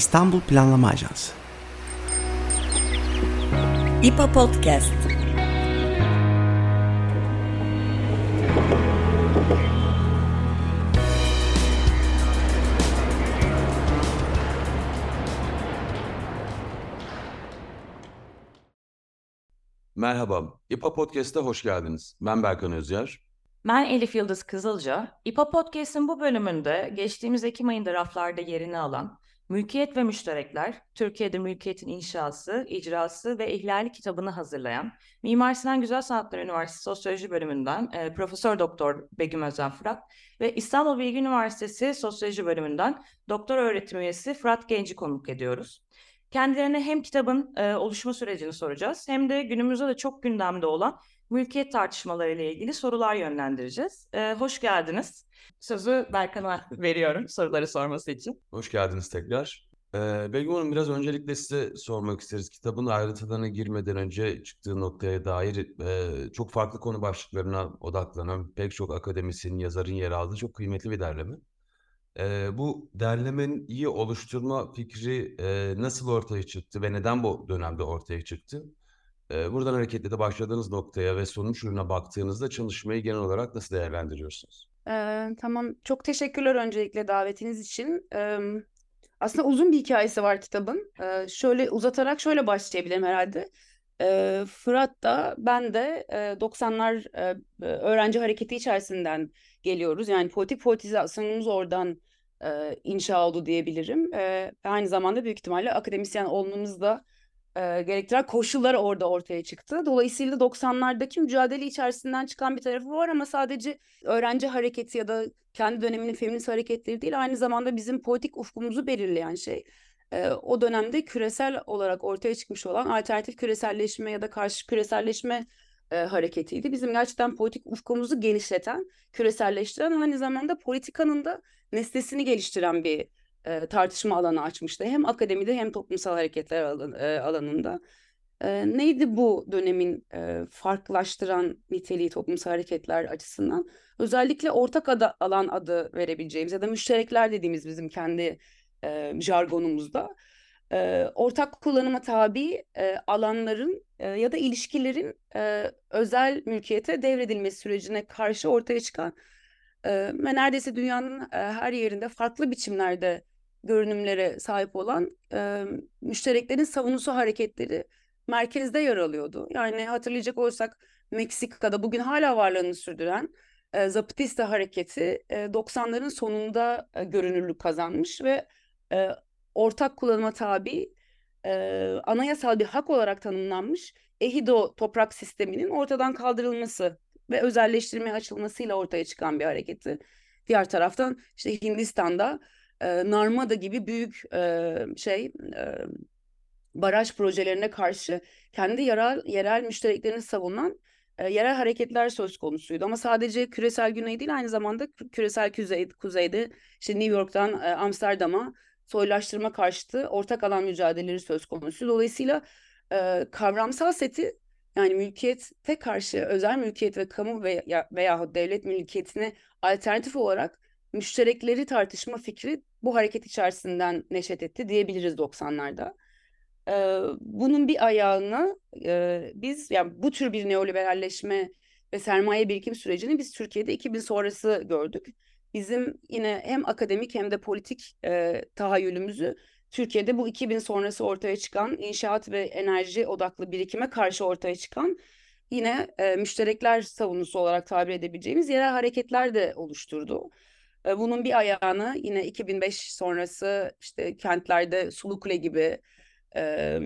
İstanbul Planlama Ajansı. İPA Podcast. Merhaba, İPA Podcast'a hoş geldiniz. Ben Berkan Özyar. Ben Elif Yıldız Kızılcı. İPA Podcast'in bu bölümünde geçtiğimiz Ekim ayında raflarda yerini alan Mülkiyet ve Müşterekler, Türkiye'de mülkiyetin inşası, icrası ve ihlali kitabını hazırlayan Mimar Sinan Güzel Sanatlar Üniversitesi Sosyoloji Bölümünden Profesör Doktor Begüm Özden Fırat ve İstanbul Bilgi Üniversitesi Sosyoloji Bölümünden Doktor Öğretim Üyesi Fırat Genç'i konuk ediyoruz. Kendilerine hem kitabın oluşma sürecini soracağız hem de günümüzde de çok gündemde olan mülkiyet tartışmaları ile ilgili sorular yönlendireceğiz. Hoş geldiniz. Sözü Berkan'a veriyorum soruları sorması için. Hoş geldiniz tekrar. Begüm Hanım, biraz öncelikle size sormak isteriz. Kitabın ayrıntılarına girmeden önce çıktığı noktaya dair çok farklı konu başlıklarına odaklanan pek çok akademisyenin, yazarın yer aldığı çok kıymetli bir derleme. Bu derlemenin iyi oluşturma fikri nasıl ortaya çıktı ve neden bu dönemde ortaya çıktı? Buradan hareketle de başladığınız noktaya ve sonuç ürüne baktığınızda çalışmayı genel olarak nasıl değerlendiriyorsunuz? Tamam. Çok teşekkürler öncelikle davetiniz için. Aslında uzun bir hikayesi var kitabın. Şöyle başlayabilirim herhalde. Fırat da ben de 90'lar öğrenci hareketi içerisinden geliyoruz. Yani politik politizasyonumuz oradan inşa oldu diyebilirim. Aynı zamanda büyük ihtimalle akademisyen olmamız da gerektiren koşullar orada ortaya çıktı. Dolayısıyla 90'lardaki mücadele içerisinden çıkan bir tarafı var ama sadece öğrenci hareketi ya da kendi döneminin feminist hareketleri değil, aynı zamanda bizim politik ufkumuzu belirleyen şey. O dönemde küresel olarak ortaya çıkmış olan alternatif küreselleşme ya da karşı küreselleşme hareketiydi. Bizim gerçekten politik ufkumuzu genişleten, küreselleştiren, aynı zamanda politikanın da nesnesini geliştiren bir tartışma alanı açmıştı. Hem akademide hem toplumsal hareketler alanında. Neydi bu dönemin farklılaştıran niteliği toplumsal hareketler açısından? Özellikle ortak alan adı verebileceğimiz ya da müşterekler dediğimiz bizim kendi jargonumuzda ortak kullanıma tabi alanların ya da ilişkilerin özel mülkiyete devredilmesi sürecine karşı ortaya çıkan ve neredeyse dünyanın her yerinde farklı biçimlerde görünümlere sahip olan müştereklerin savunusu hareketleri merkezde yer alıyordu. Yani hatırlayacak olursak Meksika'da bugün hala varlığını sürdüren Zapatista hareketi 90'ların sonunda görünürlük kazanmış ve ortak kullanıma tabi anayasal bir hak olarak tanımlanmış Ehido toprak sisteminin ortadan kaldırılması ve özelleştirmeye açılmasıyla ortaya çıkan bir hareketti. Diğer taraftan işte Hindistan'da Narmada gibi büyük baraj projelerine karşı kendi yerel müştereklerini savunan yerel hareketler söz konusuydu. Ama sadece küresel güney değil, aynı zamanda küresel kuzeyde işte New York'tan Amsterdam'a soylaştırma karşıtı ortak alan mücadeleleri söz konusu. Dolayısıyla kavramsal seti, yani mülkiyete karşı özel mülkiyet ve kamu veya devlet mülkiyetine alternatif olarak müşterekleri tartışma fikri bu hareket içerisinden neşet etti diyebiliriz 90'larda. Bunun bir ayağını biz, yani bu tür bir neoliberalleşme ve sermaye birikim sürecini biz Türkiye'de 2000 sonrası gördük. Bizim yine hem akademik hem de politik tahayyülümüzü Türkiye'de bu 2000 sonrası ortaya çıkan inşaat ve enerji odaklı birikime karşı ortaya çıkan yine müşterekler savunusu olarak tabir edebileceğimiz yerel hareketler de oluşturdu. Bunun bir ayağını yine 2005 sonrası işte kentlerde Sulukule gibi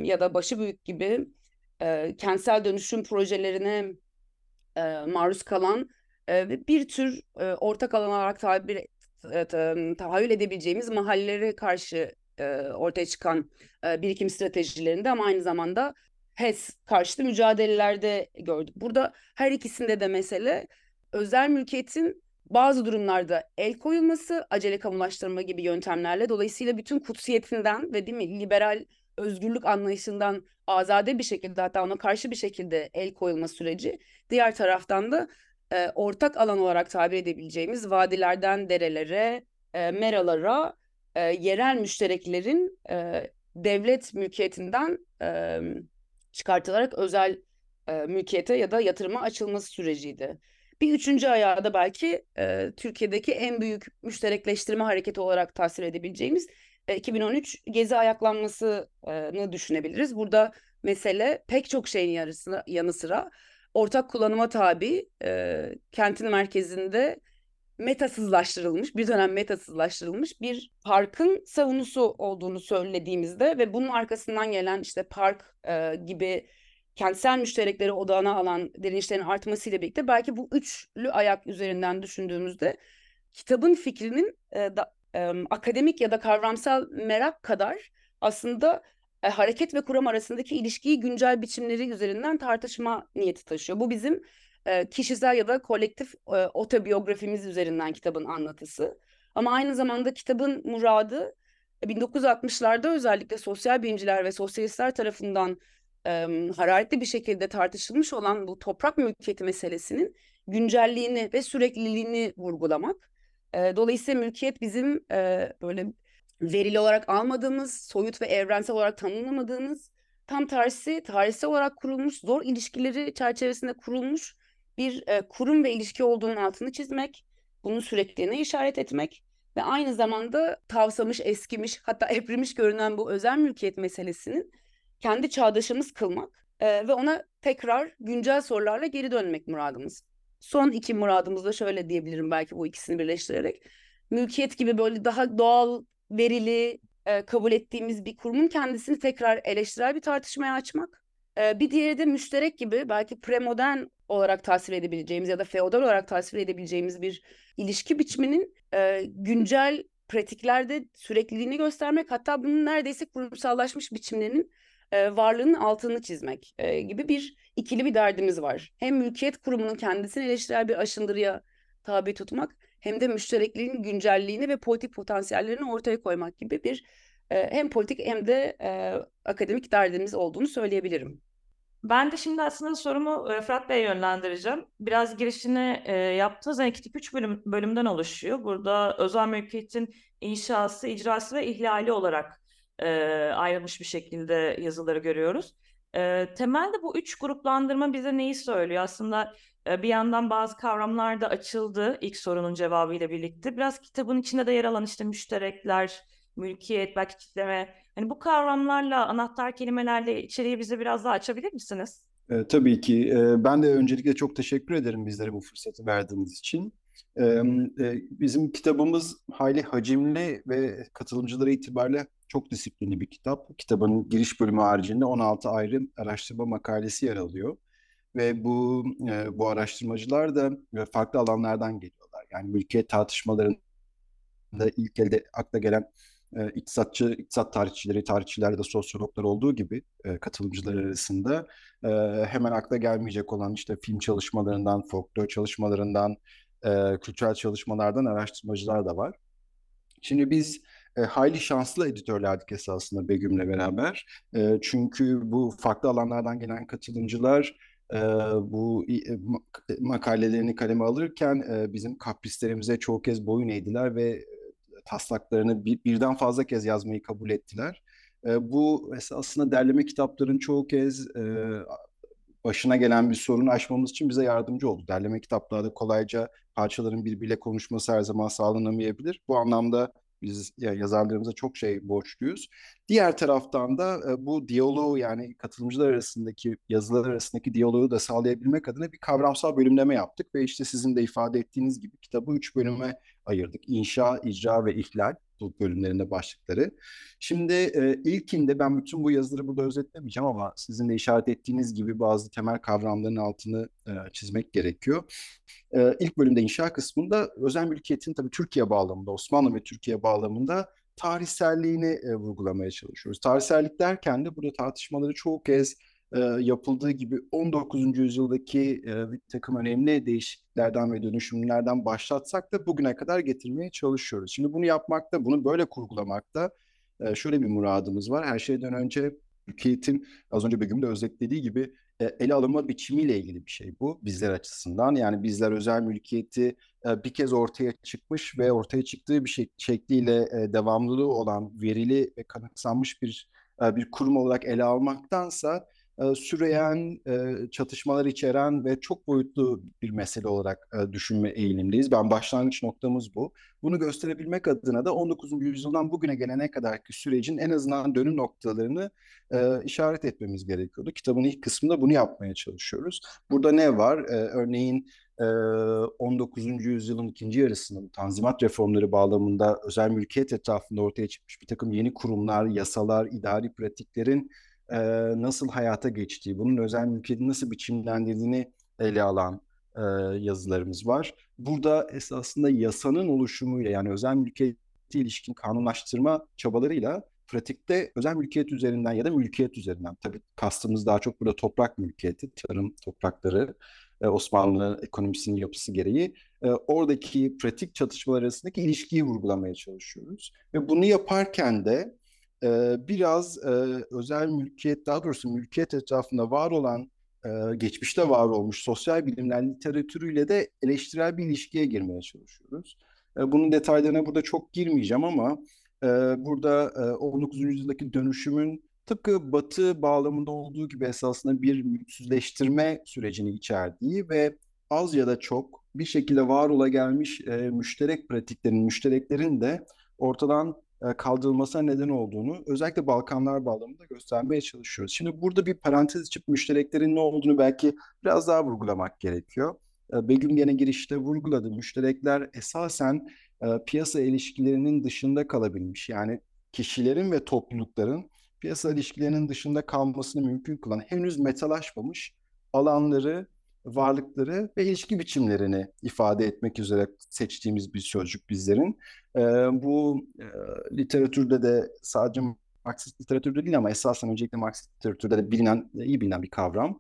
ya da Başıbüyük gibi kentsel dönüşüm projelerine maruz kalan bir tür ortak alan olarak tahayyül edebileceğimiz mahallelere karşı ortaya çıkan birikim stratejilerinde ama aynı zamanda HES karşıtı mücadelelerde gördük. Burada her ikisinde de mesele özel mülkiyetin bazı durumlarda el koyulması, acele kamulaştırma gibi yöntemlerle, dolayısıyla bütün kutsiyetinden ve değil mi liberal özgürlük anlayışından azade bir şekilde, hatta ona karşı bir şekilde el koyulma süreci. Diğer taraftan da ortak alan olarak tabir edebileceğimiz vadilerden derelere, meralara yerel müştereklerin devlet mülkiyetinden çıkartılarak özel mülkiyete ya da yatırıma açılması süreciydi. Bir üçüncü ayağı da belki Türkiye'deki en büyük müşterekleştirme hareketi olarak tasvir edebileceğimiz 2013 Gezi ayaklanmasını düşünebiliriz. Burada mesele pek çok şeyin yanı sıra ortak kullanıma tabi kentin merkezinde metasızlaştırılmış, bir dönem metasızlaştırılmış bir parkın savunusu olduğunu söylediğimizde ve bunun arkasından gelen işte park gibi kentsel müşterekleri odağına alan direnişlerin artmasıyla birlikte belki bu üçlü ayak üzerinden düşündüğümüzde kitabın fikrinin akademik ya da kavramsal merak kadar aslında hareket ve kuram arasındaki ilişkiyi güncel biçimleri üzerinden tartışma niyeti taşıyor. Bu bizim kişisel ya da kolektif otobiyografimiz üzerinden kitabın anlatısı. Ama aynı zamanda kitabın muradı 1960'larda özellikle sosyal bilimciler ve sosyalistler tarafından hararetli bir şekilde tartışılmış olan bu toprak mülkiyeti meselesinin güncelliğini ve sürekliliğini vurgulamak. Dolayısıyla mülkiyet bizim böyle verili olarak almadığımız, soyut ve evrensel olarak tanımlamadığımız, tam tersi tarihsel olarak kurulmuş, zor ilişkileri çerçevesinde kurulmuş bir kurum ve ilişki olduğunun altını çizmek, bunun sürekliliğine işaret etmek ve aynı zamanda tavsamış, eskimiş, hatta eprimiş görünen bu özel mülkiyet meselesinin kendi çağdaşımız kılmak ve ona tekrar güncel sorularla geri dönmek muradımız. Son iki muradımız da şöyle diyebilirim belki bu ikisini birleştirerek. Mülkiyet gibi böyle daha doğal, verili kabul ettiğimiz bir kurumun kendisini tekrar eleştirel bir tartışmaya açmak. Bir diğeri de müşterek gibi belki premodern olarak tasvir edebileceğimiz ya da feodal olarak tasvir edebileceğimiz bir ilişki biçiminin güncel pratiklerde sürekliliğini göstermek, hatta bunun neredeyse kurumsallaşmış biçimlerinin varlığının altını çizmek gibi bir ikili bir derdimiz var. Hem mülkiyet kurumunun kendisini eleştirel bir aşındırıya tabi tutmak hem de müşterekliğin güncelliğini ve politik potansiyellerini ortaya koymak gibi bir hem politik hem de akademik derdimiz olduğunu söyleyebilirim. Ben de şimdi aslında sorumu Fırat Bey'e yönlendireceğim. Biraz girişini yaptınız. Yani kitap 3 bölümden oluşuyor. Burada özel mülkiyetin inşası, icrası ve ihlali olarak ayrılmış bir şekilde yazıları görüyoruz. Temelde bu üç gruplandırma bize neyi söylüyor? Aslında bir yandan bazı kavramlar da açıldı ilk sorunun cevabıyla birlikte. Biraz kitabın içinde de yer alan işte müşterekler, mülkiyet, belki kitleme. Hani bu kavramlarla, anahtar kelimelerle içeriği bize biraz daha açabilir misiniz? Tabii ki. Ben de öncelikle çok teşekkür ederim bizlere bu fırsatı verdiğiniz için. Bizim kitabımız hayli hacimli ve katılımcılara itibariyle çok disiplinli bir kitap. Kitabın giriş bölümü haricinde 16 ayrı araştırma makalesi yer alıyor. Ve bu araştırmacılar da farklı alanlardan geliyorlar. Yani mülkiyet tartışmalarında ilk elde akla gelen iktisat tarihçileri, tarihçiler de sosyologlar olduğu gibi katılımcılar arasında hemen akla gelmeyecek olan işte film çalışmalarından, folklor çalışmalarından, kültürel çalışmalardan araştırmacılar da var. Şimdi biz hayli şanslı editörlerdik esasında Begüm'le beraber. Çünkü bu farklı alanlardan gelen katılımcılar bu makalelerini kaleme alırken bizim kaprislerimize çoğu kez boyun eğdiler ve taslaklarını birden fazla kez yazmayı kabul ettiler. Bu esasında derleme kitapların çoğu kez başına gelen bir sorunu aşmamız için bize yardımcı oldu. Derleme kitaplarda kolayca parçaların birbiriyle konuşması her zaman sağlanamayabilir. Bu anlamda biz yani yazarlarımıza çok şey borçluyuz. Diğer taraftan da bu diyaloğu, yani katılımcılar arasındaki, yazılar arasındaki diyaloğu da sağlayabilmek adına bir kavramsal bölümleme yaptık. Ve işte sizin de ifade ettiğiniz gibi kitabı 3 bölüme ayırdık. İnşa, icra ve ihlal, bu bölümlerinde başlıkları. Şimdi ilkinde ben bütün bu yazıları burada özetlemeyeceğim ama sizin de işaret ettiğiniz gibi bazı temel kavramların altını çizmek gerekiyor. İlk bölümde inşa kısmında özel mülkiyetin tabii Türkiye bağlamında, Osmanlı ve Türkiye bağlamında tarihselliğini vurgulamaya çalışıyoruz. Tarihsellik derken de burada tartışmaları çoğu kez yapıldığı gibi 19. yüzyıldaki bir takım önemli değişikliklerden ve dönüşümlerden başlatsak da bugüne kadar getirmeye çalışıyoruz. Şimdi bunu yapmakta, bunu böyle kurgulamakta şöyle bir muradımız var. Her şeyden önce mülkiyetin, az önce Begüm de özetlediği gibi, ele alınma biçimiyle ilgili bir şey bu bizler açısından. Yani bizler özel mülkiyeti bir kez ortaya çıkmış ve ortaya çıktığı bir şekliyle devamlılığı olan verili ve kanıksanmış bir kurum olarak ele almaktansa süreyen, çatışmalar içeren ve çok boyutlu bir mesele olarak düşünme eğilimdeyiz. Başlangıç noktamız bu. Bunu gösterebilmek adına da 19. yüzyıldan bugüne gelene kadarki sürecin en azından dönüm noktalarını işaret etmemiz gerekiyordu. Kitabın ilk kısmında bunu yapmaya çalışıyoruz. Burada ne var? Örneğin 19. yüzyılın ikinci yarısının Tanzimat reformları bağlamında özel mülkiyet etrafında ortaya çıkmış bir takım yeni kurumlar, yasalar, idari pratiklerin nasıl hayata geçtiği, bunun özel mülkiyetin nasıl biçimlendiğini ele alan yazılarımız var. Burada esasında yasanın oluşumuyla, yani özel mülkiyete ilişkin kanunlaştırma çabalarıyla pratikte özel mülkiyet üzerinden ya da mülkiyet üzerinden, tabii kastımız daha çok burada toprak mülkiyeti, tarım toprakları, Osmanlı ekonomisinin yapısı gereği oradaki pratik çatışmalar arasındaki ilişkiyi vurgulamaya çalışıyoruz. Ve bunu yaparken de biraz özel mülkiyet, daha doğrusu mülkiyet etrafında var olan, geçmişte var olmuş sosyal bilimler literatürüyle de eleştirel bir ilişkiye girmeye çalışıyoruz. Bunun detaylarına burada çok girmeyeceğim ama burada 19. yüzyıldaki dönüşümün tıpkı Batı bağlamında olduğu gibi esasında bir mülksüzleştirme sürecini içerdiği ve az ya da çok bir şekilde var ola gelmiş müşterek pratiklerin, müştereklerin de ortadan kaldırılmasına neden olduğunu özellikle Balkanlar bağlamında göstermeye çalışıyoruz. Şimdi burada bir parantez açıp müştereklerin ne olduğunu belki biraz daha vurgulamak gerekiyor. Begüm gene girişte vurguladı. Müşterekler esasen piyasa ilişkilerinin dışında kalabilmiş. Yani kişilerin ve toplulukların piyasa ilişkilerinin dışında kalmasını mümkün kılan henüz metalaşmamış alanları, varlıkları ve ilişki biçimlerini ifade etmek üzere seçtiğimiz bir sözcük bizlerin. Bu literatürde de sadece Marxist literatürde değil ama esasen öncelikle Marxist literatürde de bilinen, iyi bilinen bir kavram.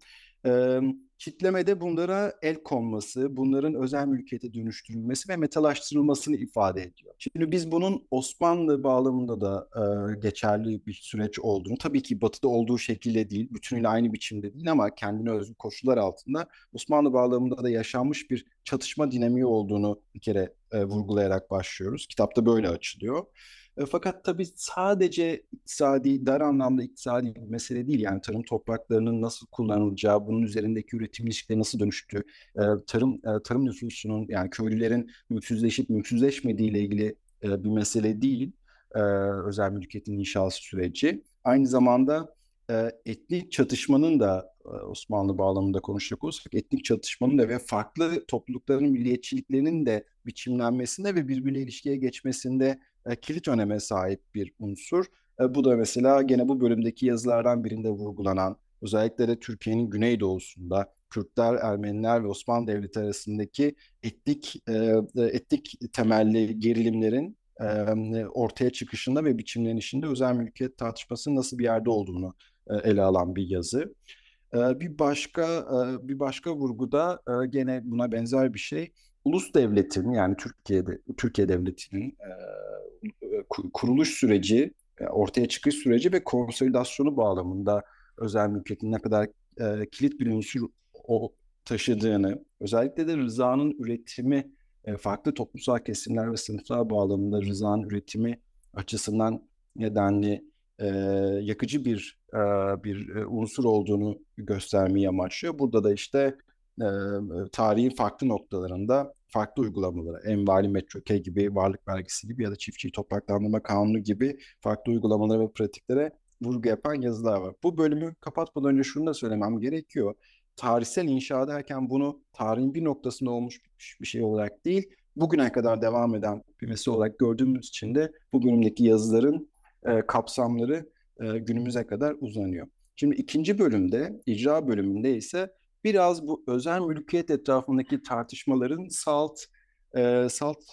Kitlemede bunlara el konması, bunların özel mülkiyete dönüştürülmesi ve metalaştırılmasını ifade ediyor. Şimdi biz bunun Osmanlı bağlamında da geçerli bir süreç olduğunu, tabii ki Batı'da olduğu şekilde değil, bütünüyle aynı biçimde değil ama kendine özgü koşullar altında Osmanlı bağlamında da yaşanmış bir çatışma dinamiği olduğunu bir kere vurgulayarak başlıyoruz. Kitapta böyle açılıyor. Fakat tabii sadece iktisadi, dar anlamda iktisadi bir mesele değil. Yani tarım topraklarının nasıl kullanılacağı, bunun üzerindeki üretim ilişkileri nasıl dönüştüğü, tarım nüfusunun, yani köylülerin mülksüzleşip mülksüzleşmediğiyle ilgili bir mesele değil özel mülkiyetin inşası süreci. Aynı zamanda etnik çatışmanın da, Osmanlı bağlamında konuşacak olursak, etnik çatışmanın da ve farklı toplulukların milliyetçiliklerinin de biçimlenmesinde ve birbiriyle ilişkiye geçmesinde kilit öneme sahip bir unsur. Bu da mesela gene bu bölümdeki yazılardan birinde vurgulanan, özellikle de Türkiye'nin güneydoğusunda Kürtler, Ermeniler ve Osmanlı Devleti arasındaki etnik temelli gerilimlerin ortaya çıkışında ve biçimlenişinde özel mülkiyet tartışmasının nasıl bir yerde olduğunu ele alan bir yazı. Bir başka vurguda gene buna benzer bir şey. Ulus devletin, yani Türkiye devletinin kuruluş süreci, ortaya çıkış süreci ve konsolidasyonu bağlamında özel mülkiyetin ne kadar kilit bir unsur taşıdığını, özellikle de rızanın üretimi, farklı toplumsal kesimler ve sınıflar bağlamında rızanın üretimi açısından nedenli yakıcı bir unsur olduğunu göstermeyi amaçlıyor. Burada da işte tarihin farklı noktalarında farklı uygulamaları, emval-i metruk gibi, varlık vergisi gibi ya da çiftçiyi topraklandırma kanunu gibi farklı uygulamalara ve pratiklere vurgu yapan yazılar var. Bu bölümü kapatmadan önce şunu da söylemem gerekiyor. Tarihsel inşa derken bunu tarihin bir noktasında olmuş bir şey olarak değil, bugüne kadar devam eden bir mesele olarak gördüğümüz için de bu bölümdeki yazıların kapsamları günümüze kadar uzanıyor. Şimdi ikinci bölümde, icra bölümünde ise biraz bu özel mülkiyet etrafındaki tartışmaların salt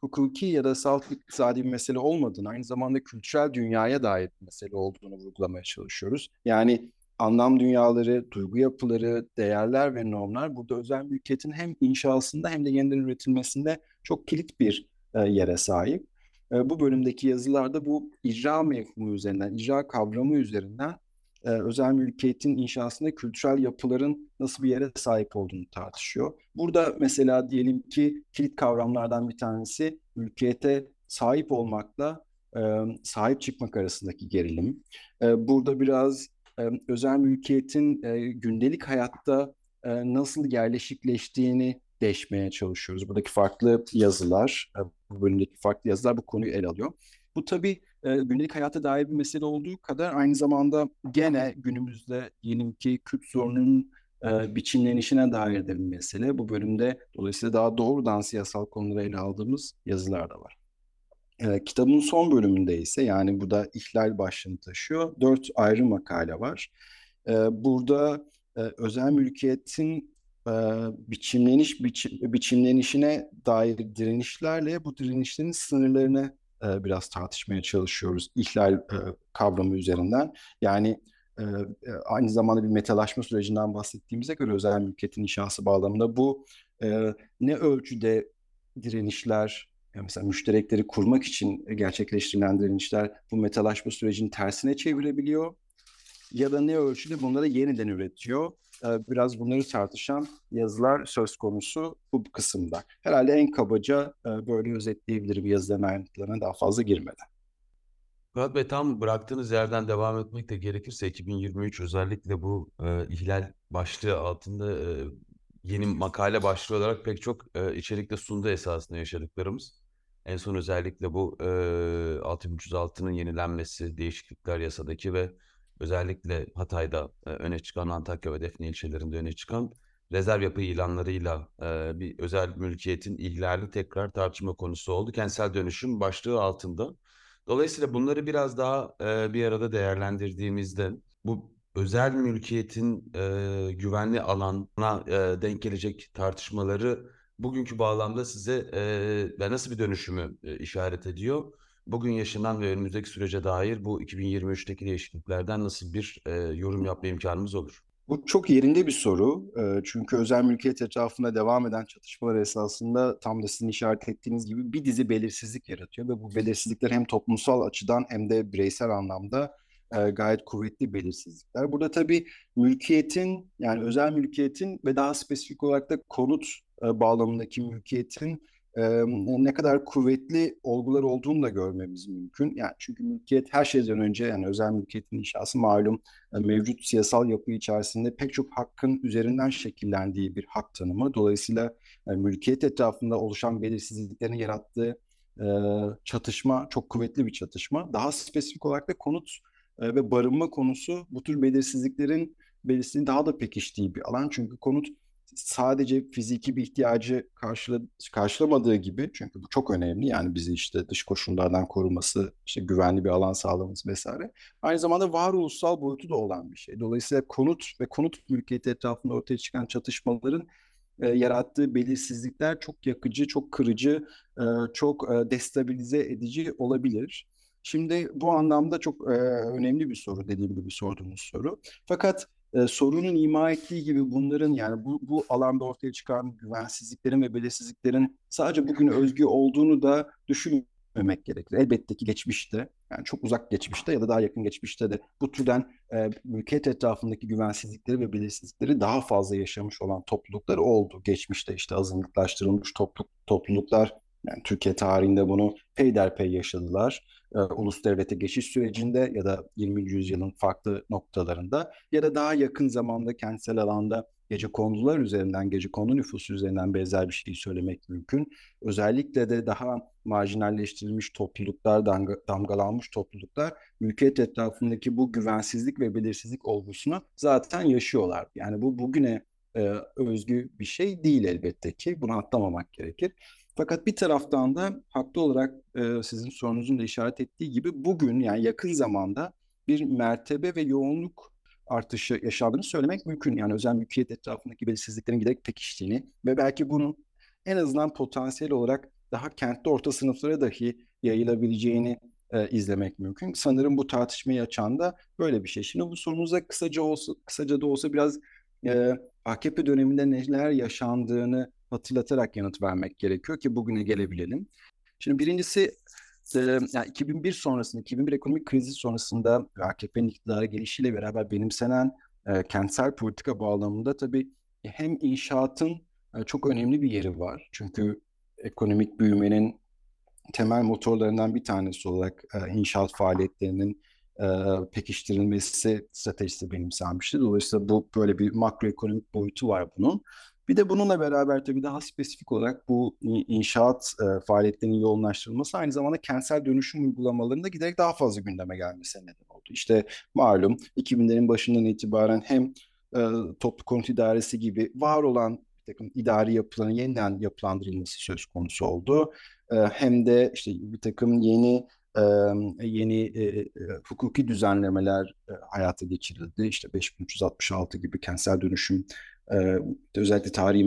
hukuki ya da salt iktisadi bir mesele olmadığını, aynı zamanda kültürel dünyaya dair bir mesele olduğunu vurgulamaya çalışıyoruz. Yani anlam dünyaları, duygu yapıları, değerler ve normlar burada özel mülkiyetin hem inşasında hem de yeniden üretilmesinde çok kilit bir yere sahip. Bu bölümdeki yazılarda bu icra mefhumu üzerinden, icra kavramı üzerinden özel mülkiyetin inşasında kültürel yapıların nasıl bir yere sahip olduğunu tartışıyor. Burada mesela diyelim ki kilit kavramlardan bir tanesi mülkiyete sahip olmakla sahip çıkmak arasındaki gerilim. Burada biraz özel mülkiyetin gündelik hayatta nasıl yerleşikleştiğini deşmeye çalışıyoruz. Buradaki farklı yazılar, bu bölümdeki farklı yazılar bu konuyu ele alıyor. Bu tabii gündelik hayata dair bir mesele olduğu kadar aynı zamanda gene günümüzde diyelim ki Kürt sorununun biçimlenişine dair de bir mesele. Bu bölümde dolayısıyla daha doğrudan siyasal konuları ele aldığımız yazılar da var. Kitabın son bölümünde ise yani bu da ihlal başlığını taşıyor. 4 ayrı makale var. Burada özel mülkiyetin biçimlenişine dair direnişlerle bu direnişlerin sınırlarını biraz tartışmaya çalışıyoruz ihlal kavramı üzerinden. Yani aynı zamanda bir metalaşma sürecinden bahsettiğimize göre özel mülkiyetin inşası bağlamında bu ne ölçüde direnişler, yani mesela müşterekleri kurmak için gerçekleştirilen direnişler bu metalaşma sürecini tersine çevirebiliyor ya da ne ölçüde bunları yeniden üretiyor. Biraz bunları tartışan yazılar söz konusu bu kısımda. Herhalde en kabaca böyle özetleyebilirim yazıların ayrıntılarına daha fazla girmeden. Fırat Bey, tam bıraktığınız yerden devam etmek de gerekirse 2023 özellikle bu ihlal başlığı altında yeni makale başlığı olarak pek çok içerikte sundu esasında yaşadıklarımız. En son özellikle bu 6306'nın yenilenmesi, değişiklikler yasadaki ve özellikle Hatay'da öne çıkan, Antakya ve Defne ilçelerinde öne çıkan rezerv yapı ilanlarıyla bir özel mülkiyetin ihlali tekrar tartışma konusu oldu. Kentsel dönüşüm başlığı altında. Dolayısıyla bunları biraz daha bir arada değerlendirdiğimizde bu özel mülkiyetin güvenli alana denk gelecek tartışmaları bugünkü bağlamda size nasıl bir dönüşümü işaret ediyor? Bugün yaşanan ve önümüzdeki sürece dair bu 2023'teki değişikliklerden nasıl bir yorum yapma imkanımız olur? Bu çok yerinde bir soru. Çünkü özel mülkiyet etrafında devam eden çatışmalar esasında tam da sizin işaret ettiğiniz gibi bir dizi belirsizlik yaratıyor. Ve bu belirsizlikler hem toplumsal açıdan hem de bireysel anlamda gayet kuvvetli belirsizlikler. Burada tabii mülkiyetin, yani özel mülkiyetin ve daha spesifik olarak da konut bağlamındaki mülkiyetin ne kadar kuvvetli olgular olduğunu da görmemiz mümkün. Yani çünkü mülkiyet her şeyden önce, yani özel mülkiyetin inşası malum mevcut siyasal yapı içerisinde pek çok hakkın üzerinden şekillendiği bir hak tanımı. Dolayısıyla mülkiyet etrafında oluşan belirsizliklerin yarattığı çatışma çok kuvvetli bir çatışma. Daha spesifik olarak da konut ve barınma konusu bu tür belirsizliğin daha da pekiştiği bir alan. Çünkü konut sadece fiziki bir ihtiyacı karşılamadığı gibi, çünkü bu çok önemli, yani bizi işte dış koşullardan koruması, işte güvenli bir alan sağlaması vesaire. Aynı zamanda varoluşsal boyutu da olan bir şey. Dolayısıyla konut ve konut mülkiyeti etrafında ortaya çıkan çatışmaların yarattığı belirsizlikler çok yakıcı, çok kırıcı, çok destabilize edici olabilir. Şimdi bu anlamda çok önemli bir soru, dediğim gibi sorduğumuz soru. Fakat sorunun ima ettiği gibi bunların, yani bu alanda ortaya çıkan güvensizliklerin ve belirsizliklerin sadece bugün özgü olduğunu da düşünmemek gerekir. Elbette ki geçmişte, yani çok uzak geçmişte ya da daha yakın geçmişte de bu türden mülkiyet etrafındaki güvensizlikleri ve belirsizlikleri daha fazla yaşamış olan topluluklar oldu. Geçmişte işte azınlıklaştırılmış topluluklar, yani Türkiye tarihinde bunu peyderpey yaşadılar. Ulus devlete geçiş sürecinde ya da 20. yüzyılın farklı noktalarında ya da daha yakın zamanda kentsel alanda gecekondular üzerinden, gecekondu nüfusu üzerinden benzer bir şey söylemek mümkün. Özellikle de daha marjinalleştirilmiş topluluklar, damgalanmış topluluklar mülkiyet etrafındaki bu güvensizlik ve belirsizlik olgusunu zaten yaşıyorlar. Yani bu bugüne özgü bir şey değil elbette ki. Bunu atlamamak gerekir. Fakat bir taraftan da haklı olarak sizin sorunuzun da işaret ettiği gibi bugün, yani yakın zamanda bir mertebe ve yoğunluk artışı yaşandığını söylemek mümkün. Yani özel mülkiyet etrafındaki belirsizliklerin giderek pekiştiğini ve belki bunun en azından potansiyel olarak daha kentte orta sınıflara dahi yayılabileceğini izlemek mümkün. Sanırım bu tartışmayı açan da böyle bir şey. Şimdi bu sorumuza kısaca da olsa biraz AKP döneminde neler yaşandığını hatırlatarak yanıt vermek gerekiyor ki bugüne gelebilelim. Şimdi birincisi yani 2001 sonrasında, 2001 ekonomik krizi sonrasında AKP'nin iktidara gelişiyle beraber benimsenen kentsel politika bağlamında tabii hem inşaatın çok önemli bir yeri var. Çünkü ekonomik büyümenin temel motorlarından bir tanesi olarak inşaat faaliyetlerinin pekiştirilmesi stratejisi benimsenmişti. Dolayısıyla bu böyle bir makroekonomik boyutu var bunun. Bir de bununla beraber tabii daha spesifik olarak bu inşaat faaliyetlerinin yoğunlaştırılması aynı zamanda kentsel dönüşüm uygulamalarında giderek daha fazla gündeme gelmesine neden oldu. İşte malum 2000'lerin başından itibaren hem toplu konut idaresi gibi var olan bir takım idari yapıların yeniden yapılandırılması söz konusu oldu. Hem de işte bir takım yeni hukuki düzenlemeler hayata geçirildi. İşte 5366 gibi kentsel dönüşüm, özellikle tarihi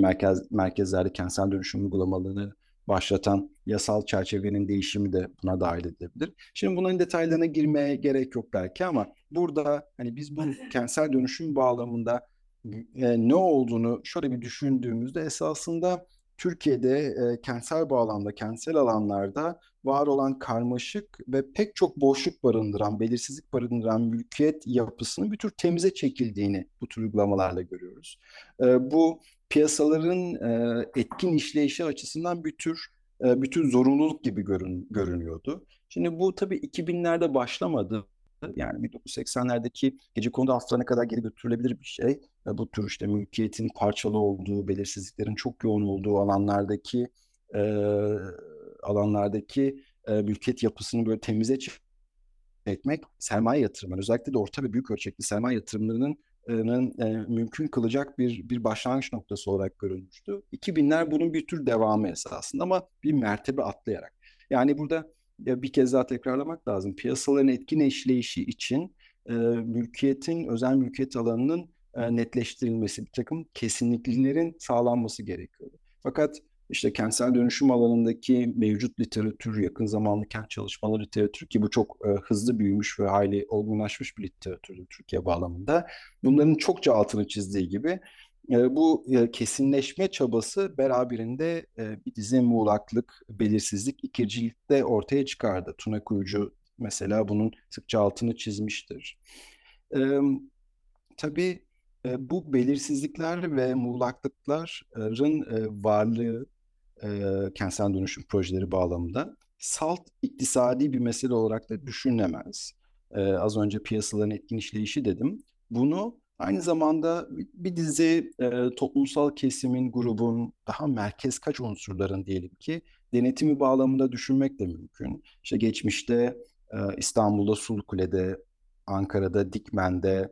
merkezlerde kentsel dönüşüm uygulamalarını başlatan yasal çerçevenin değişimi de buna dahil edilebilir. Şimdi bunların detaylarına girmeye gerek yok belki ama burada hani biz bu kentsel dönüşüm bağlamında ne olduğunu şöyle bir düşündüğümüzde esasında Türkiye'de kentsel bağlamda, kentsel alanlarda var olan karmaşık ve pek çok boşluk barındıran, belirsizlik barındıran mülkiyet yapısının bir tür temize çekildiğini bu tür uygulamalarla görüyoruz. Bu piyasaların etkin işleyişi açısından bir tür zorunluluk gibi görünüyordu. Şimdi bu tabii 2000'lerde başlamadı. Yani 1980'lerdeki gecekondu haftalarına kadar geri götürülebilir bir şey. Bu tür işte mülkiyetin parçalı olduğu, belirsizliklerin çok yoğun olduğu alanlardaki mülkiyet yapısını böyle temize çekmek sermaye yatırımları, özellikle de orta ve büyük ölçekli sermaye yatırımlarının mümkün kılacak bir başlangıç noktası olarak görülmüştü. 2000'ler bunun bir tür devamı esasında ama bir mertebe atlayarak. Yani burada bir kez daha tekrarlamak lazım. Piyasaların etkin eşleyişi için mülkiyetin, özel mülkiyet alanının netleştirilmesi, bir takım kesinliklerin sağlanması gerekiyordu. Fakat işte kentsel dönüşüm alanındaki mevcut literatür, yakın zamanlı kent çalışmaları literatürü ki bu çok hızlı büyümüş ve hayli olgunlaşmış bir literatürdü Türkiye bağlamında. Bunların çokça altını çizdiği gibi bu kesinleşme çabası beraberinde bir dizi muğlaklık, belirsizlik, ikircilik de ortaya çıkardı. Tuna Kuyucu mesela bunun sıkça altını çizmiştir. Tabii bu belirsizlikler ve muğlaklıkların varlığı kentsel dönüşüm projeleri bağlamında salt iktisadi bir mesele olarak da düşünülemez. Az önce piyasaların etkin işleyişi dedim. Bunu aynı zamanda bir dizi toplumsal kesimin, grubun, daha merkez kaç unsurların diyelim ki denetimi bağlamında düşünmek de mümkün. İşte geçmişte İstanbul'da Sulukule'de, Ankara'da Dikmen'de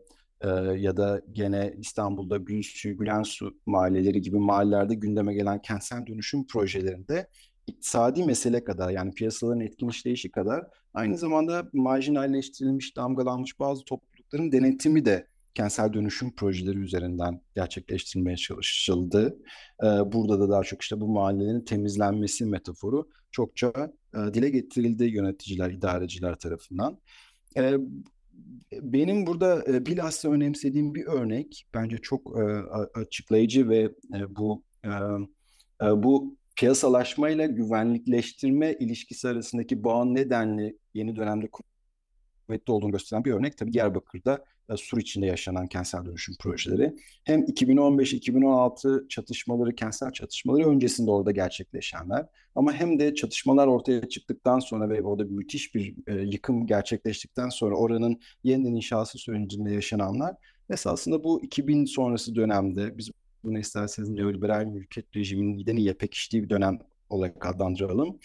ya da gene İstanbul'da Bülşü Gülensu mahalleleri gibi mahallelerde gündeme gelen kentsel dönüşüm projelerinde iktisadi mesele kadar, yani piyasaların etkin işleyişi kadar aynı zamanda marjinalleştirilmiş, damgalanmış bazı toplulukların denetimi de kentsel dönüşüm projeleri üzerinden gerçekleştirilmeye çalışıldı. Burada da daha çok işte bu mahallelerin temizlenmesi metaforu çokça dile getirildi yöneticiler, idareciler tarafından. Benim burada bilhassa önemsediğim bir örnek, bence çok açıklayıcı ve bu piyasalaşmayla güvenlikleştirme ilişkisi arasındaki bağın nedenli yeni dönemde kuvvetli olduğunu gösteren bir örnek. Tabii Diyarbakır'da Sur içinde yaşanan kentsel dönüşüm projeleri. Hem 2015-2016 çatışmaları, kentsel çatışmaları öncesinde orada gerçekleşenler ama hem de çatışmalar ortaya çıktıktan sonra ve orada müthiş bir yıkım gerçekleştikten sonra oranın yeniden inşası sürecinde yaşananlar esasında bu 2000 sonrası dönemde biz bunu isterseniz neoliberal mülkiyet rejiminin nedeniyle pekiştiği bir dönem olarak adlandıralım.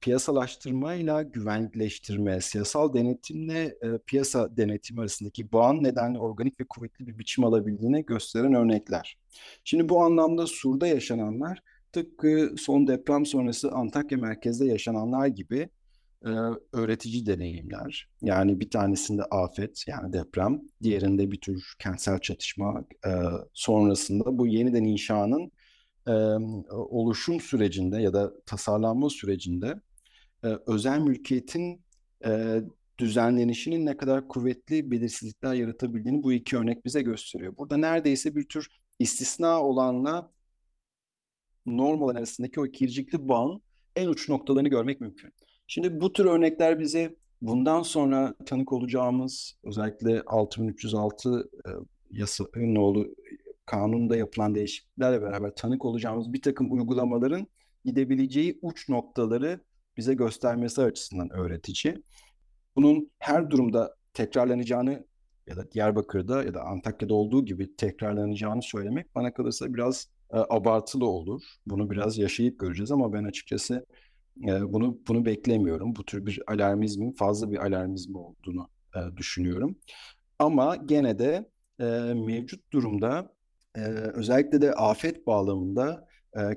Piyasalaştırmayla güvenlikleştirme, siyasal denetimle piyasa denetimi arasındaki bağın nedenli organik ve kuvvetli bir biçim alabildiğini gösteren örnekler. Şimdi bu anlamda Sur'da yaşananlar tıpkı son deprem sonrası Antakya merkezde yaşananlar gibi öğretici deneyimler. Yani bir tanesinde afet, yani deprem, diğerinde bir tür kentsel çatışma sonrasında bu yeniden inşanın oluşum sürecinde ya da tasarlanma sürecinde özel mülkiyetin düzenlenişinin ne kadar kuvvetli belirsizlikler yaratabildiğini bu iki örnek bize gösteriyor. Burada neredeyse bir tür istisna olanla normal arasındaki o ikircikli bağın en uç noktalarını görmek mümkün. Şimdi bu tür örnekler bizi bundan sonra tanık olacağımız, özellikle 6306 yasanın oğlu kanunda yapılan değişikliklerle beraber tanık olacağımız bir takım uygulamaların gidebileceği uç noktaları bize göstermesi açısından öğretici. Bunun her durumda tekrarlanacağını ya da Diyarbakır'da ya da Antakya'da olduğu gibi tekrarlanacağını söylemek bana kalırsa biraz abartılı olur. Bunu biraz yaşayıp göreceğiz ama ben açıkçası bunu beklemiyorum. Bu tür bir alarmizmin fazla bir alarmizm olduğunu düşünüyorum. Ama gene de mevcut durumda özellikle de afet bağlamında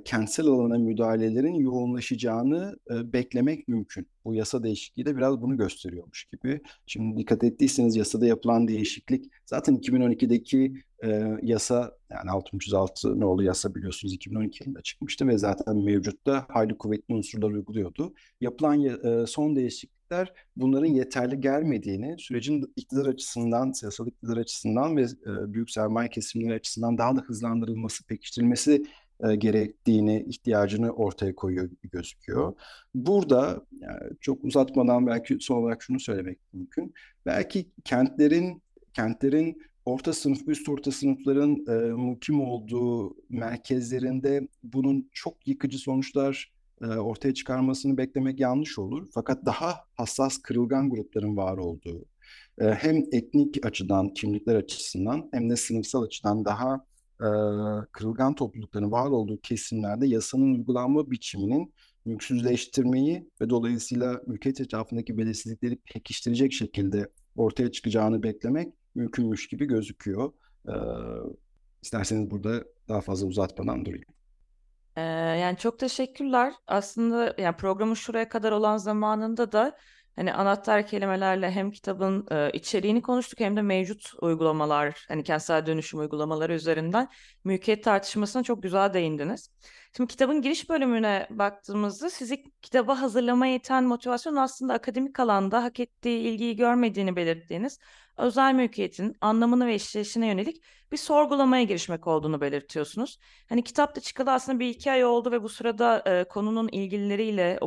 kentsel alana müdahalelerin yoğunlaşacağını beklemek mümkün. Bu yasa değişikliği de biraz bunu gösteriyormuş gibi. Şimdi dikkat ettiyseniz yasada yapılan değişiklik zaten 2012'deki yasa, yani 6306 nolu yasa biliyorsunuz 2012 yılında çıkmıştı ve zaten mevcutta hayli kuvvetli unsurlar uyguluyordu. Yapılan son değişiklikler bunların yeterli gelmediğini, sürecin iktidar açısından, siyasal iktidar açısından ve büyük sermaye kesimleri açısından daha da hızlandırılması, pekiştirilmesi gerektiğini, ihtiyacını ortaya koyuyor gibi gözüküyor. Burada yani çok uzatmadan belki son olarak şunu söylemek mümkün. Belki kentlerin orta sınıf, üst orta sınıfların mukim olduğu merkezlerinde bunun çok yıkıcı sonuçlar ortaya çıkarmasını beklemek yanlış olur. Fakat daha hassas, kırılgan grupların var olduğu, hem etnik açıdan, kimlikler açısından hem de sınıfsal açıdan daha kırılgan toplulukların var olduğu kesimlerde yasanın uygulanma biçiminin mülksüzleştirmeyi ve dolayısıyla mülkiyet etrafındaki belirsizlikleri pekiştirecek şekilde ortaya çıkacağını beklemek mümkünmüş gibi gözüküyor. İsterseniz burada daha fazla uzatmadan durayım. Yani çok teşekkürler. Aslında yani programın şuraya kadar olan zamanında da hani anahtar kelimelerle hem kitabın içeriğini konuştuk hem de mevcut uygulamalar, hani kentsel dönüşüm uygulamaları üzerinden mülkiyet tartışmasına çok güzel değindiniz. Şimdi kitabın giriş bölümüne baktığımızda sizi kitaba hazırlamaya iten motivasyon aslında akademik alanda hak ettiği ilgiyi görmediğini belirttiğiniz özel mülkiyetin anlamını ve işleyişine yönelik bir sorgulamaya girişmek olduğunu belirtiyorsunuz. Hani kitap da çıkalı aslında bir iki ay oldu ve bu sırada konunun ilgilileriyle,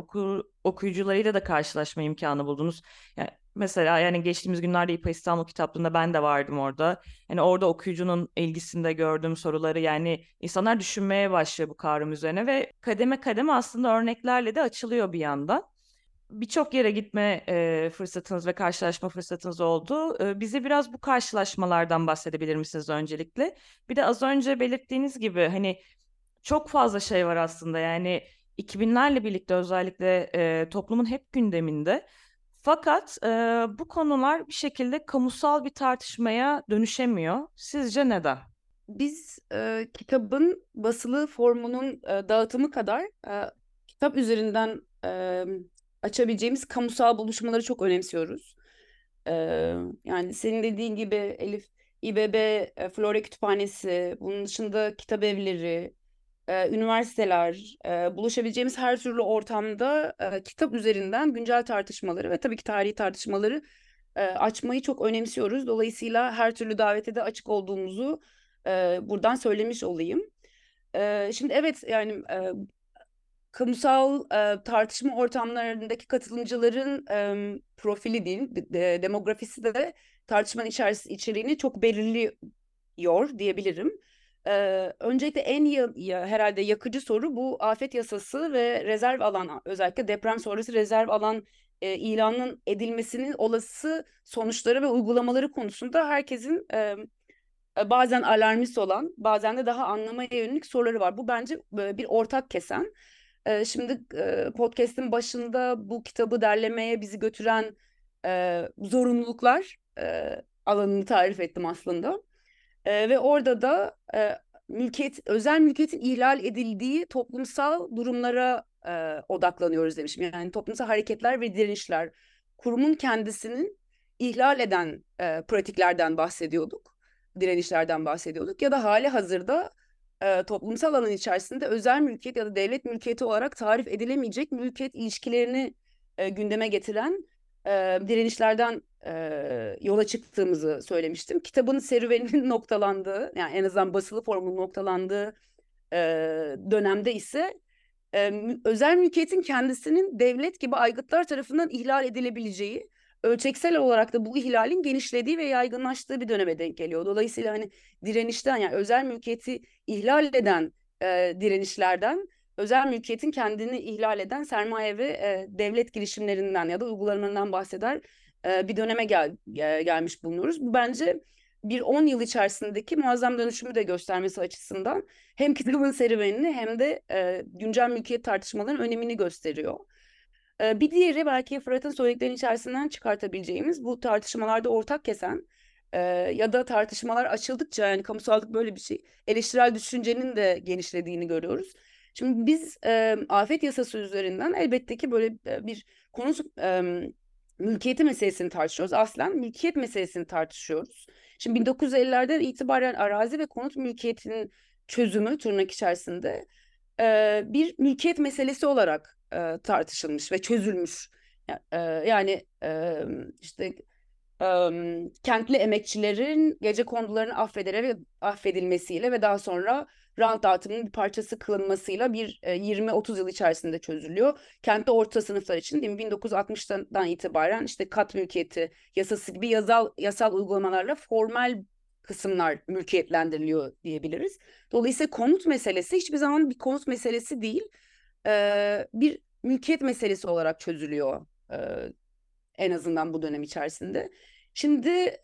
okuyucularıyla da karşılaşma imkanı buldunuz. Yani mesela yani geçtiğimiz günlerde İPA İstanbul kitaplığında ben de vardım orada. Yani orada okuyucunun ilgisinde gördüğüm soruları, yani insanlar düşünmeye başlıyor bu kavram üzerine ve kademe kademe aslında örneklerle de açılıyor bir yandan. Birçok yere gitme fırsatınız ve karşılaşma fırsatınız oldu. Bize biraz bu karşılaşmalardan bahsedebilir misiniz öncelikle? Bir de az önce belirttiğiniz gibi hani çok fazla şey var aslında, yani 2000'lerle birlikte özellikle toplumun hep gündeminde. Fakat bu konular bir şekilde kamusal bir tartışmaya dönüşemiyor. Sizce neden? Biz kitabın basılı formunun dağıtımı kadar kitap üzerinden açabileceğimiz kamusal buluşmaları çok önemsiyoruz. Yani senin dediğin gibi Elif, İBB, Florya Kütüphanesi, bunun dışında kitap evleri, üniversiteler, buluşabileceğimiz her türlü ortamda kitap üzerinden güncel tartışmaları ve tabii ki tarihi tartışmaları açmayı çok önemsiyoruz. Dolayısıyla her türlü davete de açık olduğumuzu buradan söylemiş olayım. Şimdi evet, yani kamusal tartışma ortamlarındaki katılımcıların profili değil, demografisi de tartışmanın içeriğini çok belirliyor diyebilirim. Öncelikle en herhalde yakıcı soru bu afet yasası ve rezerv alan, özellikle deprem sonrası rezerv alan ilanının edilmesinin olası sonuçları ve uygulamaları konusunda herkesin bazen alarmist olan, bazen de daha anlamaya yönelik soruları var. Bu bence bir ortak kesen. Şimdi podcast'in başında bu kitabı derlemeye bizi götüren zorunluluklar alanını tarif ettim aslında. Ve orada da özel mülkiyetin ihlal edildiği toplumsal durumlara odaklanıyoruz demişim. Yani toplumsal hareketler ve direnişler, kurumun kendisinin ihlal eden pratiklerden bahsediyorduk, direnişlerden bahsediyorduk. Ya da hali hazırda toplumsal alan içerisinde özel mülkiyet ya da devlet mülkiyeti olarak tarif edilemeyecek mülkiyet ilişkilerini gündeme getiren direnişlerden yola çıktığımızı söylemiştim. Kitabın serüveninin noktalandığı, yani en azından basılı formunun noktalandığı dönemde ise özel mülkiyetin kendisinin devlet gibi aygıtlar tarafından ihlal edilebileceği, ölçeksel olarak da bu ihlalin genişlediği ve yaygınlaştığı bir döneme denk geliyor. Dolayısıyla hani direnişten, yani özel mülkiyeti ihlal eden direnişlerden, özel mülkiyetin kendini ihlal eden sermaye ve devlet girişimlerinden ya da uygulamalarından bahseder bir döneme gelmiş bulunuyoruz. Bu bence bir 10 yıl içerisindeki muazzam dönüşümü de göstermesi açısından hem kitabın serüvenini hem de güncel mülkiyet tartışmalarının önemini gösteriyor. Bir diğeri belki Fırat'ın söylediklerinin içerisinden çıkartabileceğimiz, bu tartışmalarda ortak kesen ya da tartışmalar açıldıkça, yani kamusallık böyle bir şey, eleştirel düşüncenin de genişlediğini görüyoruz. Şimdi biz afet yasası üzerinden elbette ki böyle bir konu mülkiyeti meselesini tartışıyoruz. Aslen mülkiyet meselesini tartışıyoruz. Şimdi 1950'lerden itibaren arazi ve konut mülkiyetinin çözümü tırnak içerisinde bir mülkiyet meselesi olarak tartışılmış ve çözülmüş. Yani işte kentli emekçilerin gecekondularını affedilmesiyle ve daha sonra rant dağıtımının bir parçası kılınmasıyla bir 20-30 yıl içerisinde çözülüyor. Kentte orta sınıflar için, değil mi, 1960'dan itibaren işte kat mülkiyeti yasası gibi yasal uygulamalarla formal kısımlar mülkiyetlendiriliyor diyebiliriz. Dolayısıyla konut meselesi hiçbir zaman bir konut meselesi değil, bir mülkiyet meselesi olarak çözülüyor en azından bu dönem içerisinde. Şimdi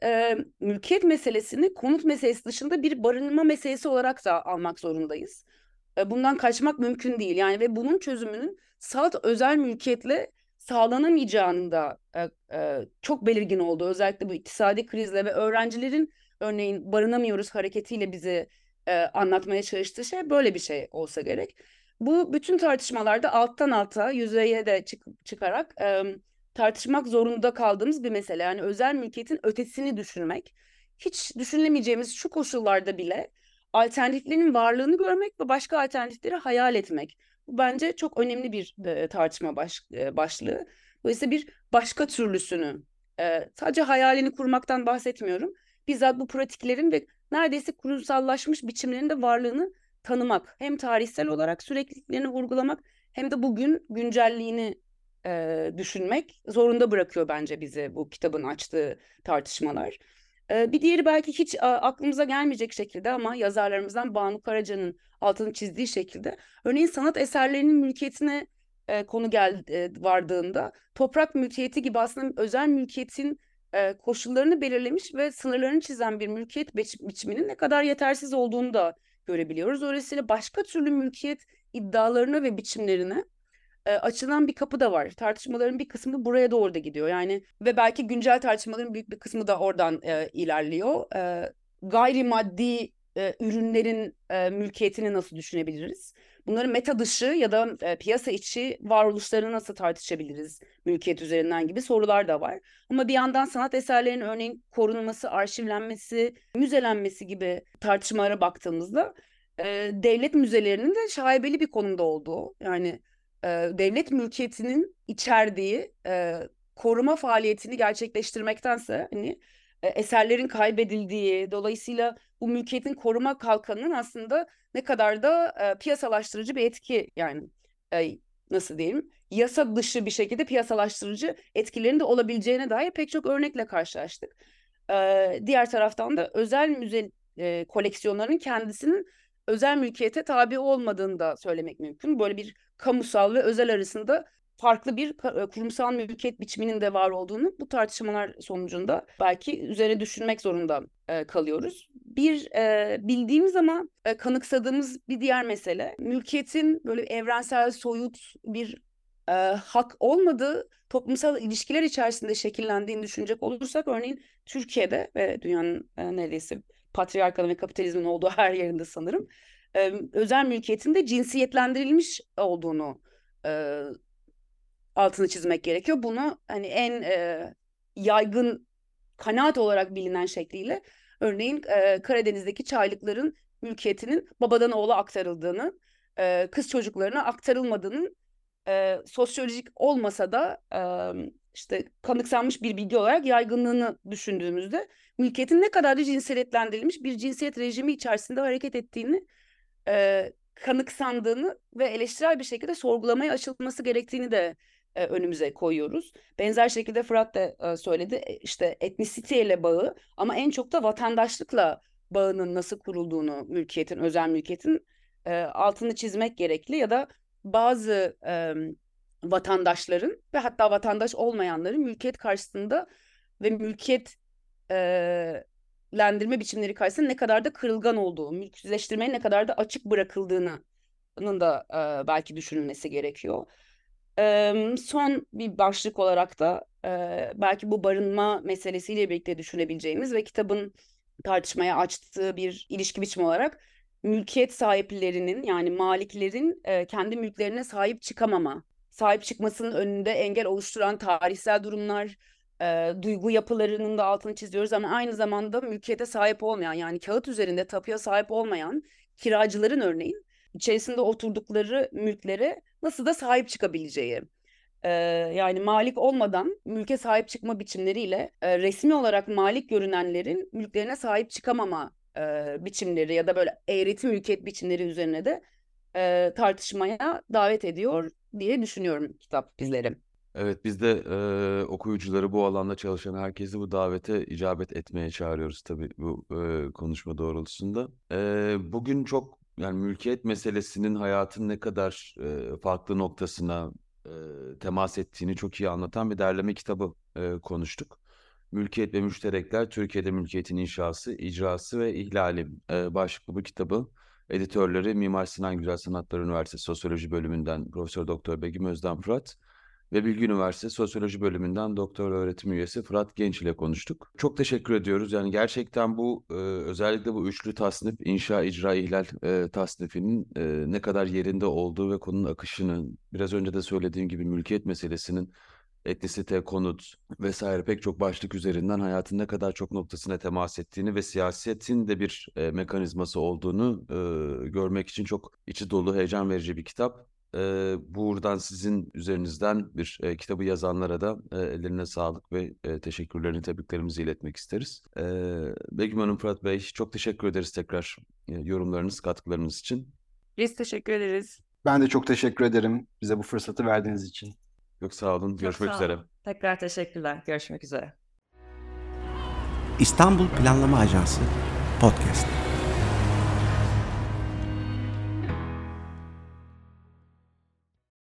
mülkiyet meselesini konut meselesi dışında bir barınma meselesi olarak da almak zorundayız. Bundan kaçmak mümkün değil. Yani ve bunun çözümünün salt özel mülkiyetle sağlanamayacağının da çok belirgin olduğu, özellikle bu iktisadi krizle ve öğrencilerin örneğin barınamıyoruz hareketiyle bize anlatmaya çalıştığı şey böyle bir şey olsa gerek. Bu bütün tartışmalarda alttan alta, yüzeye de çıkarak tartışmak zorunda kaldığımız bir mesele. Yani özel mülkiyetin ötesini düşünmek, hiç düşünülemeyeceğimiz şu koşullarda bile alternatiflerin varlığını görmek ve başka alternatifleri hayal etmek. Bu bence çok önemli bir tartışma başlığı. Dolayısıyla bir başka türlüsünü, sadece hayalini kurmaktan bahsetmiyorum. Bizzat bu pratiklerin ve neredeyse kurumsallaşmış biçimlerin de varlığını tanımak, hem tarihsel olarak sürekliliklerini vurgulamak hem de bugün güncelliğini düşünmek zorunda bırakıyor bence bizi bu kitabın açtığı tartışmalar. Bir diğeri belki hiç aklımıza gelmeyecek şekilde ama yazarlarımızdan Banu Karaca'nın altını çizdiği şekilde, örneğin sanat eserlerinin mülkiyetine konu vardığında toprak mülkiyeti gibi aslında özel mülkiyetin koşullarını belirlemiş ve sınırlarını çizen bir mülkiyet biçiminin ne kadar yetersiz olduğunu da görebiliyoruz. Dolayısıyla başka türlü mülkiyet iddialarına ve biçimlerine açılan bir kapı da var. Tartışmaların bir kısmı buraya doğru da gidiyor. Yani ve belki güncel tartışmaların büyük bir kısmı da oradan ilerliyor. Gayrimaddi ürünlerin mülkiyetini nasıl düşünebiliriz? Bunların meta dışı ya da piyasa içi varoluşlarını nasıl tartışabiliriz mülkiyet üzerinden gibi sorular da var. Ama bir yandan sanat eserlerinin örneğin korunması, arşivlenmesi, müzelenmesi gibi tartışmalara baktığımızda devlet müzelerinin de şaibeli bir konumda olduğu, yani devlet mülkiyetinin içerdiği koruma faaliyetini gerçekleştirmektense hani eserlerin kaybedildiği, dolayısıyla bu mülkiyetin koruma kalkanının aslında ne kadar da piyasalaştırıcı bir etki, yani nasıl diyelim, yasa dışı bir şekilde piyasalaştırıcı etkilerinin de olabileceğine dair pek çok örnekle karşılaştık. Diğer taraftan da özel müze koleksiyonların kendisinin özel mülkiyete tabi olmadığını da söylemek mümkün. Böyle bir kamusal ve özel arasında farklı bir kurumsal mülkiyet biçiminin de var olduğunu bu tartışmalar sonucunda belki üzerine düşünmek zorunda kalıyoruz. Bir bildiğimiz ama kanıksadığımız bir diğer mesele, mülkiyetin böyle evrensel, soyut bir hak olmadığı, toplumsal ilişkiler içerisinde şekillendiğini düşünecek olursak, örneğin Türkiye'de ve dünyanın neredeyse patriarkanın ve kapitalizmin olduğu her yerinde sanırım özel mülkiyetin de cinsiyetlendirilmiş olduğunu altını çizmek gerekiyor. Bunu hani en yaygın kanaat olarak bilinen şekliyle, örneğin Karadeniz'deki çaylıkların mülkiyetinin babadan oğula aktarıldığını, kız çocuklarına aktarılmadığının sosyolojik olmasa da işte kanıksanmış bir bilgi olarak yaygınlığını düşündüğümüzde mülkiyetin ne kadar da cinsiyetlendirilmiş bir cinsiyet rejimi içerisinde hareket ettiğini kanıksandığını ve eleştirel bir şekilde sorgulamaya açılması gerektiğini de önümüze koyuyoruz. Benzer şekilde Fırat da söyledi, işte etnisiteyle bağı ama en çok da vatandaşlıkla bağının nasıl kurulduğunu, mülkiyetin, özel mülkiyetin altını çizmek gerekli ya da bazı vatandaşların ve hatta vatandaş olmayanların mülkiyet karşısında ve mülkiyetlendirme biçimleri karşısında ne kadar da kırılgan olduğu, mülksüzleştirmeye ne kadar da açık bırakıldığının da belki düşünülmesi gerekiyor. Son bir başlık olarak da belki bu barınma meselesiyle birlikte düşünebileceğimiz ve kitabın tartışmaya açtığı bir ilişki biçimi olarak mülkiyet sahiplerinin, yani maliklerin kendi mülklerine sahip çıkamama, sahip çıkmasının önünde engel oluşturan tarihsel durumlar, duygu yapılarının da altını çiziyoruz ama aynı zamanda mülkiyete sahip olmayan, yani kağıt üzerinde tapuya sahip olmayan kiracıların örneğin içerisinde oturdukları mülklere nasıl da sahip çıkabileceği. Yani malik olmadan mülke sahip çıkma biçimleriyle resmi olarak malik görünenlerin mülklerine sahip çıkamama biçimleri ya da böyle eğreti mülkiyet biçimleri üzerine de tartışmaya davet ediyor diye düşünüyorum kitap bizleri. Evet, biz de okuyucuları, bu alanda çalışan herkesi bu davete icabet etmeye çağırıyoruz tabii bu konuşma doğrultusunda. Bugün çok, yani mülkiyet meselesinin hayatın ne kadar farklı noktasına temas ettiğini çok iyi anlatan bir derleme kitabı konuştuk. Mülkiyet ve Müşterekler, Türkiye'de Mülkiyetin İnşası, İcrası ve İhlali başlıklı bu kitabı editörleri Mimar Sinan Güzel Sanatlar Üniversitesi Sosyoloji Bölümünden Profesör Doktor Begüm Özden Fırat ve Bilgi Üniversitesi Sosyoloji Bölümünden Doktor Öğretim Üyesi Fırat Genç ile konuştuk. Çok teşekkür ediyoruz. Yani gerçekten bu özellikle bu üçlü tasnif, inşa, icra, ihlal tasnifinin ne kadar yerinde olduğu ve konunun akışını, biraz önce de söylediğim gibi mülkiyet meselesinin etnisite, konut vesaire pek çok başlık üzerinden hayatın ne kadar çok noktasına temas ettiğini ve siyasetin de bir mekanizması olduğunu görmek için çok içi dolu, heyecan verici bir kitap. Buradan sizin üzerinizden bir kitabı yazanlara da ellerine sağlık ve teşekkürlerini, tebriklerimizi iletmek isteriz. Begüm Hanım, Fırat Bey, çok teşekkür ederiz tekrar yorumlarınız, katkılarınız için. Biz teşekkür ederiz. Ben de çok teşekkür ederim bize bu fırsatı verdiğiniz için. Çok sağ olun. Görüşmek üzere. Tekrar teşekkürler. Görüşmek üzere. İstanbul Planlama Ajansı Podcast.